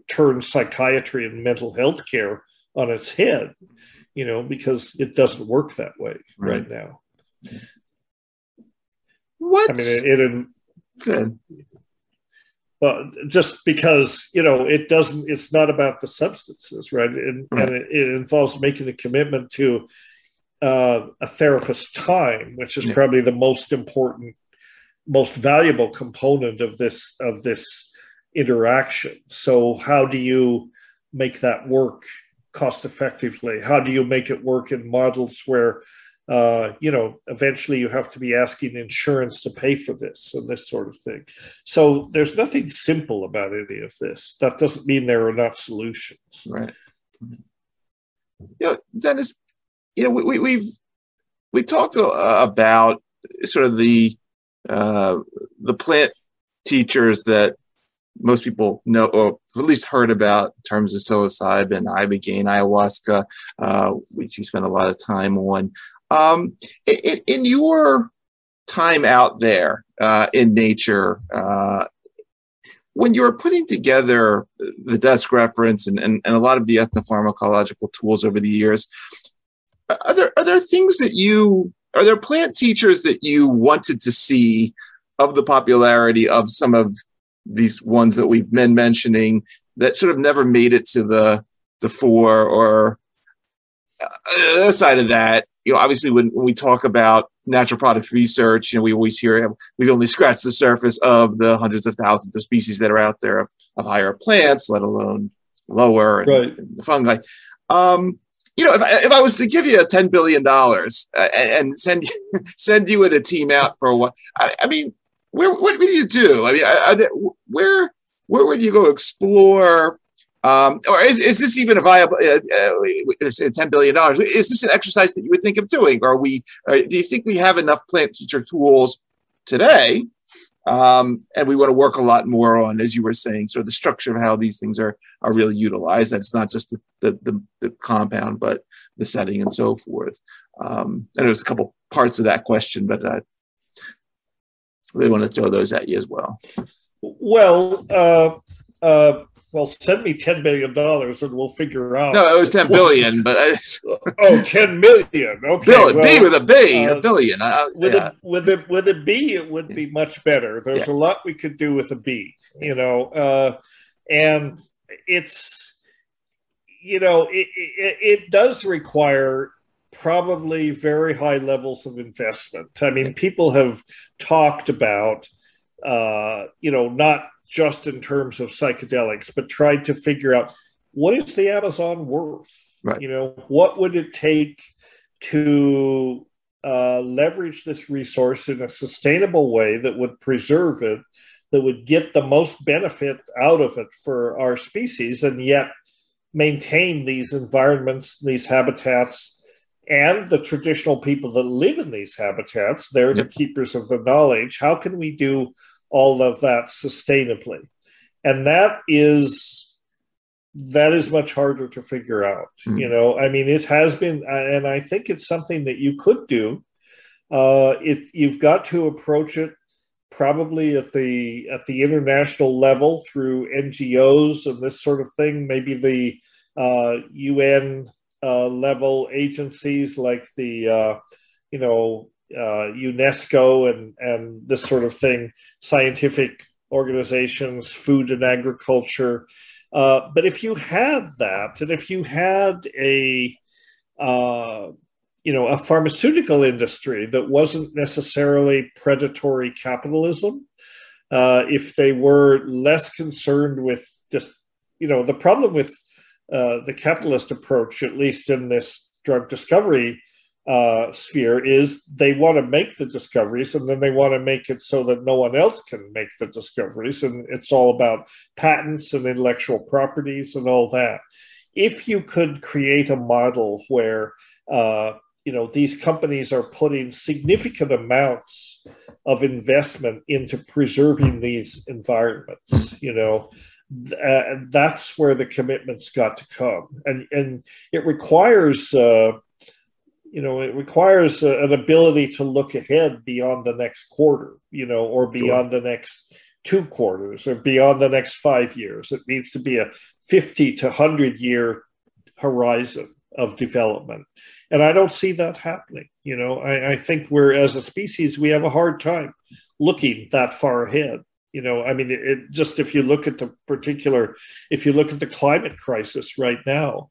turn psychiatry and mental health care on its head, you know, because it doesn't work that way right now. What? I mean, it good. Well, just because, you know, it's not about the substances, right? And it involves making a commitment to a therapist's time, which is probably the most important, most valuable component of this interaction. So how do you make that work cost effectively? How do you make it work in models where, you know, eventually you have to be asking insurance to pay for this and this sort of thing? So there's nothing simple about any of this. That doesn't mean there are not solutions. Right. You know, Dennis, you know, we talked about sort of the plant teachers that most people know, or at least heard about, in terms of psilocybin, ibogaine, ayahuasca, which you spend a lot of time on. In your time out there in nature, when you're putting together the desk reference and a lot of the ethnopharmacological tools over the years, are there plant teachers that you wanted to see of the popularity of some of these ones that we've been mentioning that sort of never made it to the fore? Or the other side of that, you know, obviously when we talk about natural product research, you know, we always hear we've only scratched the surface of the hundreds of thousands of species that are out there of higher plants, let alone lower and the fungi. You know, if I was to give you $10 billion and send you and a team out for a while, I mean, what would you do? I mean, where would you go explore? Or is this even a viable? $10 billion. Is this an exercise that you would think of doing? Are we? Do you think we have enough plant teacher tools today? And we want to work a lot more on, as you were saying, sort of the structure of how these things are really utilized. That it's not just the compound, but the setting and so forth. And there's a couple parts of that question, but I really want to throw those at you as well. Well, send me $10 million and we'll figure out. No, it was $10 billion, but I... Oh, $10 million. Okay. B with a B, a billion. With a B, it would be much better. There's a lot we could do with a B, you know. And it's, you know, it does require probably very high levels of investment. I mean, people have talked about, you know, not just in terms of psychedelics, but tried to figure out what is the Amazon worth? Right. You know, what would it take to leverage this resource in a sustainable way that would preserve it, that would get the most benefit out of it for our species, and yet maintain these environments, these habitats, and the traditional people that live in these habitats. They're the keepers of the knowledge. How can we do all of that sustainably? And that is much harder to figure out. Mm-hmm. You know, I mean, it has been, and I think it's something that you could do. You've got to approach it probably at the international level through NGOs and this sort of thing, maybe the UN level agencies like the, you know, UNESCO and this sort of thing, scientific organizations, food and agriculture. But if you had that, and if you had a pharmaceutical industry that wasn't necessarily predatory capitalism, if they were less concerned with just, you know, the problem with the capitalist approach, at least in this drug discovery sphere, is they want to make the discoveries and then they want to make it so that no one else can make the discoveries, and it's all about patents and intellectual properties and all that. If you could create a model where you know, these companies are putting significant amounts of investment into preserving these environments, you know, that's where the commitment's got to come, and it requires you know, it requires an ability to look ahead beyond the next quarter, you know, or beyond the next 2 quarters, or beyond the next 5 years. It needs to be a 50 to 100-year horizon of development. And I don't see that happening. You know, I think we're, as a species, we have a hard time looking that far ahead. You know, I mean, it just, if you look at the climate crisis right now,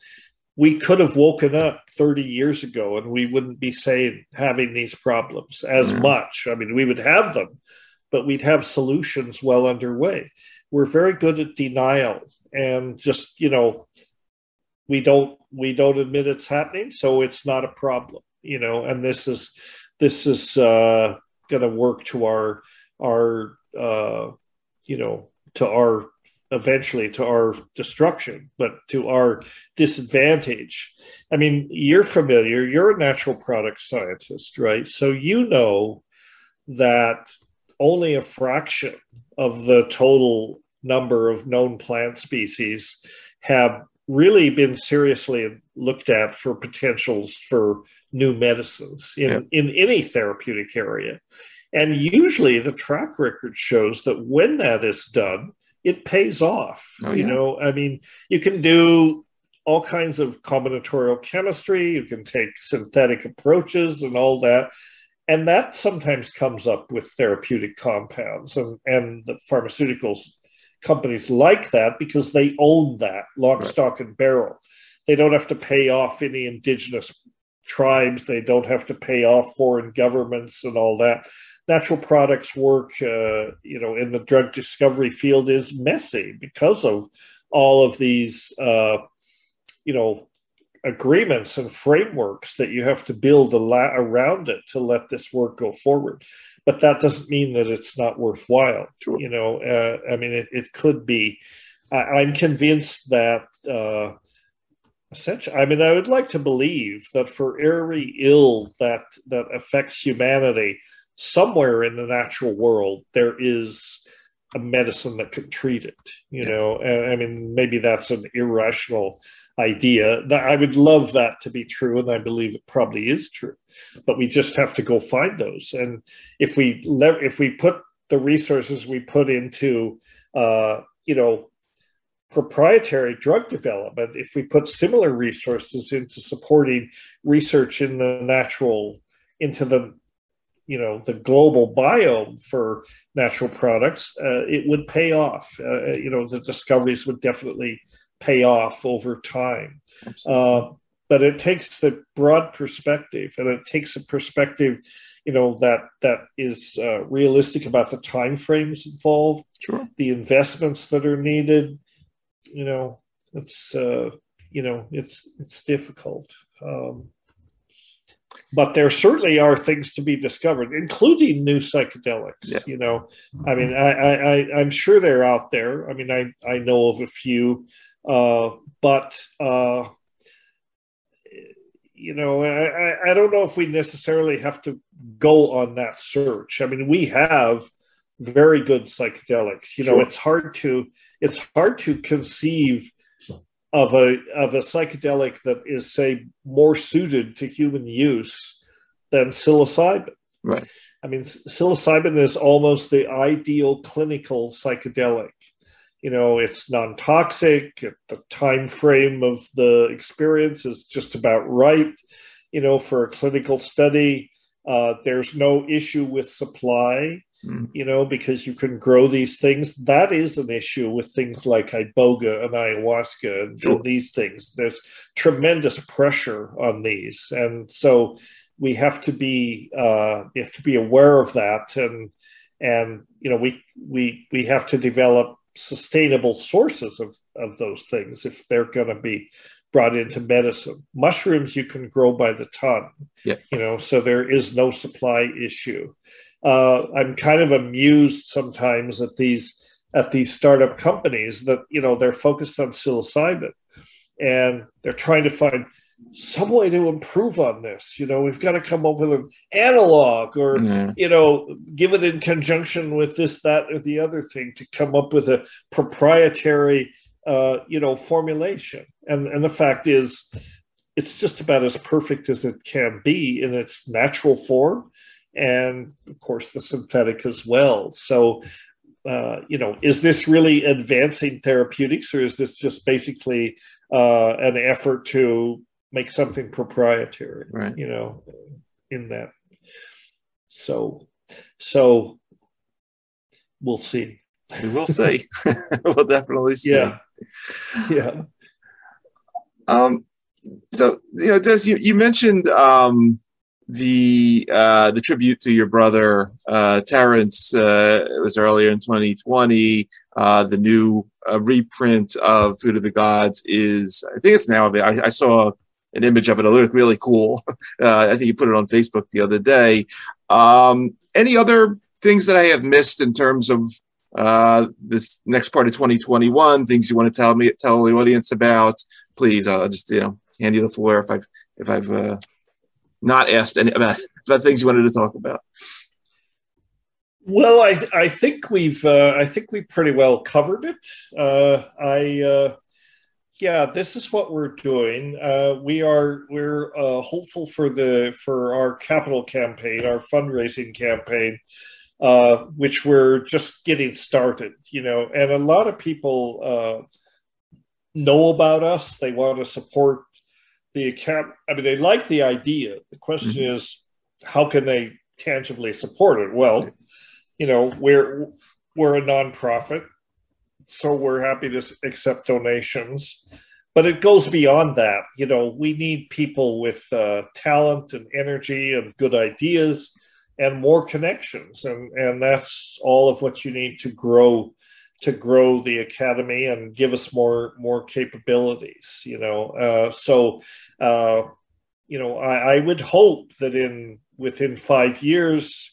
we could have woken up 30 years ago and we wouldn't be having these problems as much. I mean, we would have them, but we'd have solutions well underway. We're very good at denial, and just, you know, we don't admit it's happening, so it's not a problem, you know, and this is going to work to our eventually to our destruction, but to our disadvantage. I mean, you're a natural product scientist, right? So you know that only a fraction of the total number of known plant species have really been seriously looked at for potentials for new medicines in any therapeutic area. And usually the track record shows that when that is done, it pays off. You know, I mean, you can do all kinds of combinatorial chemistry, you can take synthetic approaches and all that, and that sometimes comes up with therapeutic compounds, and the pharmaceutical companies like that because they own that lock, stock, and barrel. They don't have to pay off any indigenous tribes, they don't have to pay off foreign governments and all that. Natural products work, you know, in the drug discovery field is messy because of all of these, you know, agreements and frameworks that you have to build around it to let this work go forward. But that doesn't mean that it's not worthwhile. Sure. You know, I mean, it could be. I'm convinced that essentially, I mean, I would like to believe that for every ill that affects humanity, somewhere in the natural world, there is a medicine that could treat it, you know. I mean, maybe that's an irrational idea. I would love that to be true, and I believe it probably is true, but we just have to go find those. And if we put the resources we put into, you know, proprietary drug development, if we put similar resources into supporting research in the natural, into the, you know, the global biome for natural products, it would pay off. You know, the discoveries would definitely pay off over time. But it takes the broad perspective, and it takes a perspective, you know, that is realistic about the timeframes involved, sure, the investments that are needed. You know, it's difficult. But there certainly are things to be discovered, including new psychedelics. Yeah. You know, I mean, I'm sure they're out there. I mean, I know of a few, but you know, I don't know if we necessarily have to go on that search. I mean, we have very good psychedelics. You know, sure, it's hard to conceive of a psychedelic that is, say, more suited to human use than psilocybin. Right. I mean, psilocybin is almost the ideal clinical psychedelic. You know, it's non-toxic. The time frame of the experience is just about right, you know, for a clinical study. There's no issue with supply, you know, because you can grow these things. That is an issue with things like iboga and ayahuasca and, sure, these things. There's tremendous pressure on these, and so we have to be aware of that, and you know, we have to develop sustainable sources of those things if they're going to be brought into medicine. Mushrooms you can grow by the ton, you know, so there is no supply issue. I'm kind of amused sometimes at these startup companies that, you know, they're focused on psilocybin and they're trying to find some way to improve on this. You know, we've got to come up with an analog, or, you know, give it in conjunction with this, that, or the other thing to come up with a proprietary, you know, formulation. And the fact is, it's just about as perfect as it can be in its natural form, and of course the synthetic as well. So, you know, is this really advancing therapeutics, or is this just basically an effort to make something proprietary, right, you know, in that? So we'll see. We will see. We'll definitely see. Yeah. So, you know, Des, you mentioned the tribute to your brother, Terence. It was earlier in 2020. The new reprint of Food of the Gods is, I think it's now, I saw an image of it. It looked really cool. I think you put it on Facebook the other day. Any other things that I have missed in terms of this next part of 2021, things you want to tell the audience about? Please, I'll just, you know, hand you the floor if I've not asked any about things you wanted to talk about. Well, I think we pretty well covered it. This is what we're doing. We're hopeful for our capital campaign, our fundraising campaign, which we're just getting started. You know, and a lot of people know about us. They want to support the account. I mean, they like the idea. The question is, how can they tangibly support it? Well, you know, we're a nonprofit, so we're happy to accept donations, but it goes beyond that. You know, we need people with talent and energy and good ideas and more connections, and that's all of what you need to grow to grow the academy and give us more capabilities, you know. You know, I would hope that within 5 years,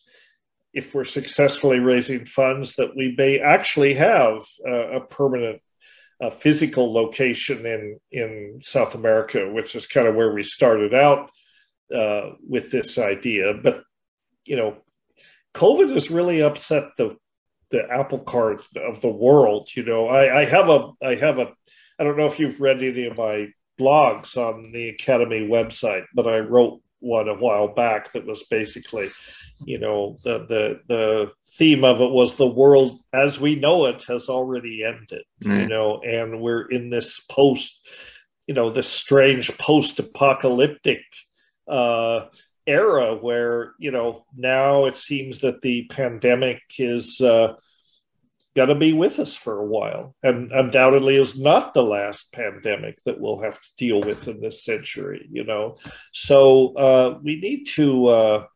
if we're successfully raising funds, that we may actually have a permanent physical location in South America, which is kind of where we started out with this idea. But, you know, COVID has really upset the apple cart of the world. You know, I don't know if you've read any of my blogs on the Academy website, but I wrote one a while back that was basically, you know, the theme of it was the world as we know it has already ended, you know, and we're in this this strange post-apocalyptic era where, you know, now it seems that the pandemic is going to be with us for a while, and undoubtedly is not the last pandemic that we'll have to deal with in this century, you know. So we need to,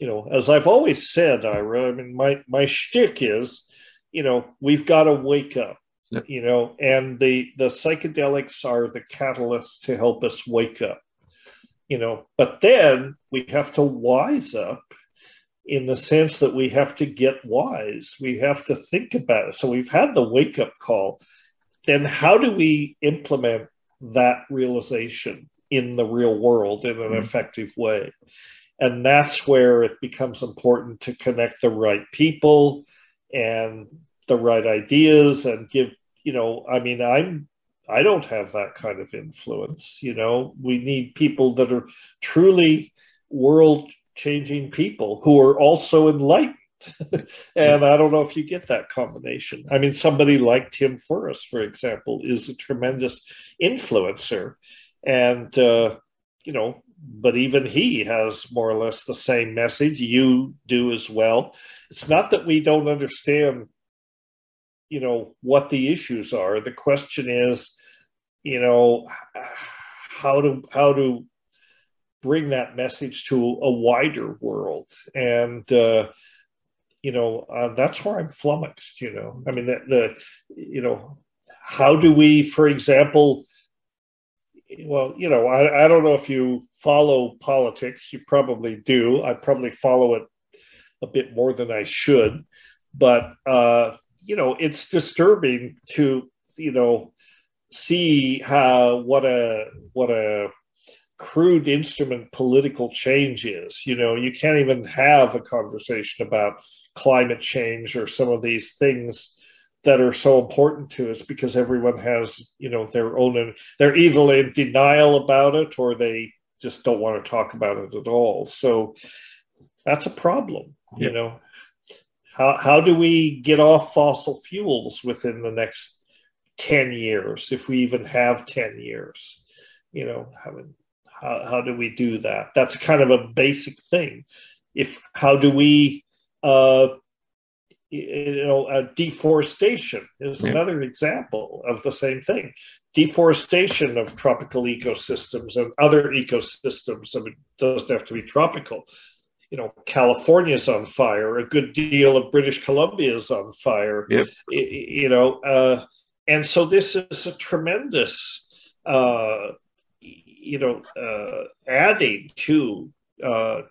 you know, as I've always said, Ira, I mean, my shtick is, you know, we've got to wake up, you know, and the psychedelics are the catalyst to help us wake up, you know, but then we have to wise up, in the sense that we have to get wise. We have to think about it. So we've had the wake-up call. Then how do we implement that realization in the real world in an effective way? And that's where it becomes important to connect the right people and the right ideas and give, you know, I mean, I don't have that kind of influence, you know. We need people that are truly world-changing people who are also enlightened. And I don't know if you get that combination. I mean, somebody like Tim Ferriss, for example, is a tremendous influencer. And, you know, but even he has more or less the same message. You do as well. It's not that we don't understand, you know, what the issues are. The question is, you know, how to bring that message to a wider world. And, you know, that's where I'm flummoxed, you know. I mean, you know, how do we, for example, well, you know, I don't know if you follow politics. You probably do. I probably follow it a bit more than I should. But, you know, it's disturbing to, you know, see how, what a crude instrument political change is. You know, you can't even have a conversation about climate change or some of these things that are so important to us, because everyone has, you know, their own, they're either in denial about it or they just don't want to talk about it at all. So that's a problem. You know, how do we get off fossil fuels within the next 10 years, if we even have 10 years, you know, how do we do that? That's kind of a basic thing. How do we, you know, deforestation is another example of the same thing. Deforestation of tropical ecosystems and other ecosystems. I mean, it doesn't have to be tropical. You know, California's on fire. A good deal of British Columbia is on fire. You know, and so this is a tremendous, you know, adding to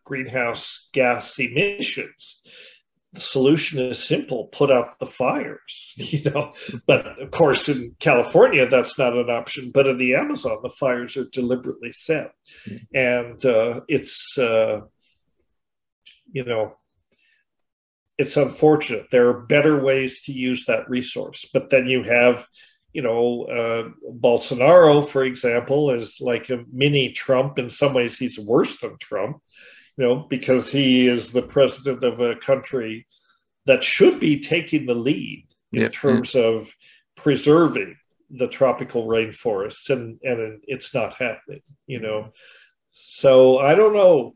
greenhouse gas emissions. The solution is simple: put out the fires, you know. But of course, in California, that's not an option. But in the Amazon, the fires are deliberately set. And it's, you know, it's unfortunate. There are better ways to use that resource. But then you have, you know, Bolsonaro, for example, is like a mini Trump. In some ways, he's worse than Trump, you know, because he is the president of a country that should be taking the lead in terms of preserving the tropical rainforests, and it's not happening, you know. So I don't know.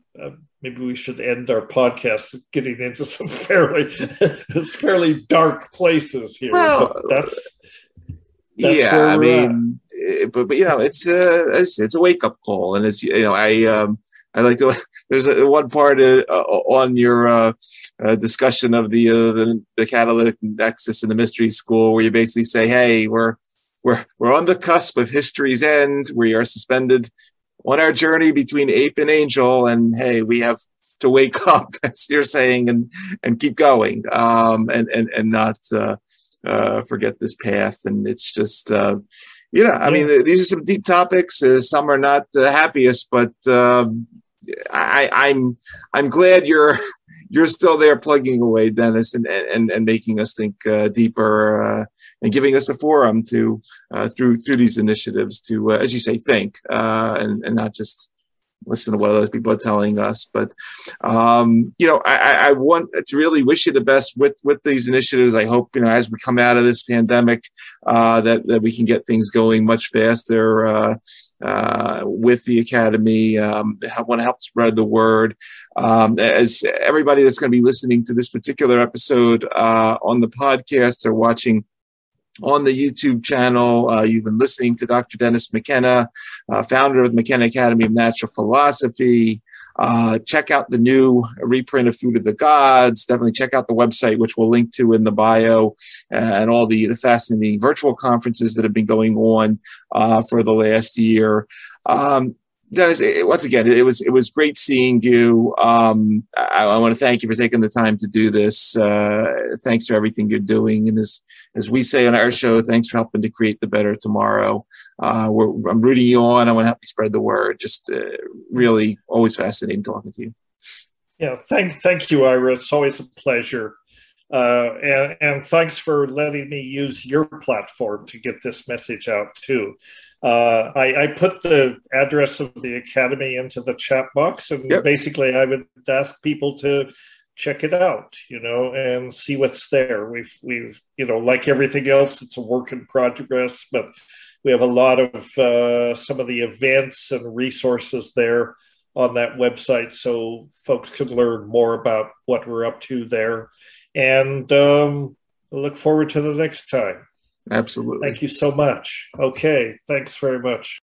Maybe we should end our podcast getting into some fairly dark places here. Well, but that's yeah, I mean, but you know, it's a wake up call, and it's, you know, I I like to. There's one part on your discussion of the catalytic nexus in the mystery school, where you basically say, "Hey, we're on the cusp of history's end. We are suspended on our journey between ape and angel, and hey, we have to wake up," as you're saying, and keep going, and not forget this path. And it's just. I mean, these are some deep topics. Some are not the happiest, but I'm glad you're still there plugging away, Dennis, and making us think deeper and giving us a forum to through these initiatives to, as you say, think and not just listen to what other people are telling us. But I want to really wish you the best with these initiatives. I hope as we come out of this pandemic that we can get things going much faster with the academy. I want to help spread the word. As everybody that's going to be listening to this particular episode on the podcast or watching on the YouTube channel, you've been listening to Dr. Dennis McKenna, founder of the McKenna Academy of Natural Philosophy. Check out the new reprint of Food of the Gods. Definitely check out the website, which we'll link to in the bio, and all the fascinating virtual conferences that have been going on for the last year. Dennis, once again, it was great seeing you. I want to thank you for taking the time to do this. Thanks for everything you're doing. And as we say on our show, thanks for helping to create the better tomorrow. I'm rooting you on. I want to help you spread the word. Just really always fascinating talking to you. Yeah, thank you, Ira. It's always a pleasure. And thanks for letting me use your platform to get this message out, too. I put the address of the academy into the chat box, and basically I would ask people to check it out, and see what's there. We've like everything else, it's a work in progress, but we have a lot of some of the events and resources there on that website, so folks could learn more about what we're up to there. And look forward to the next time. Absolutely. Thank you so much. Okay. Thanks very much.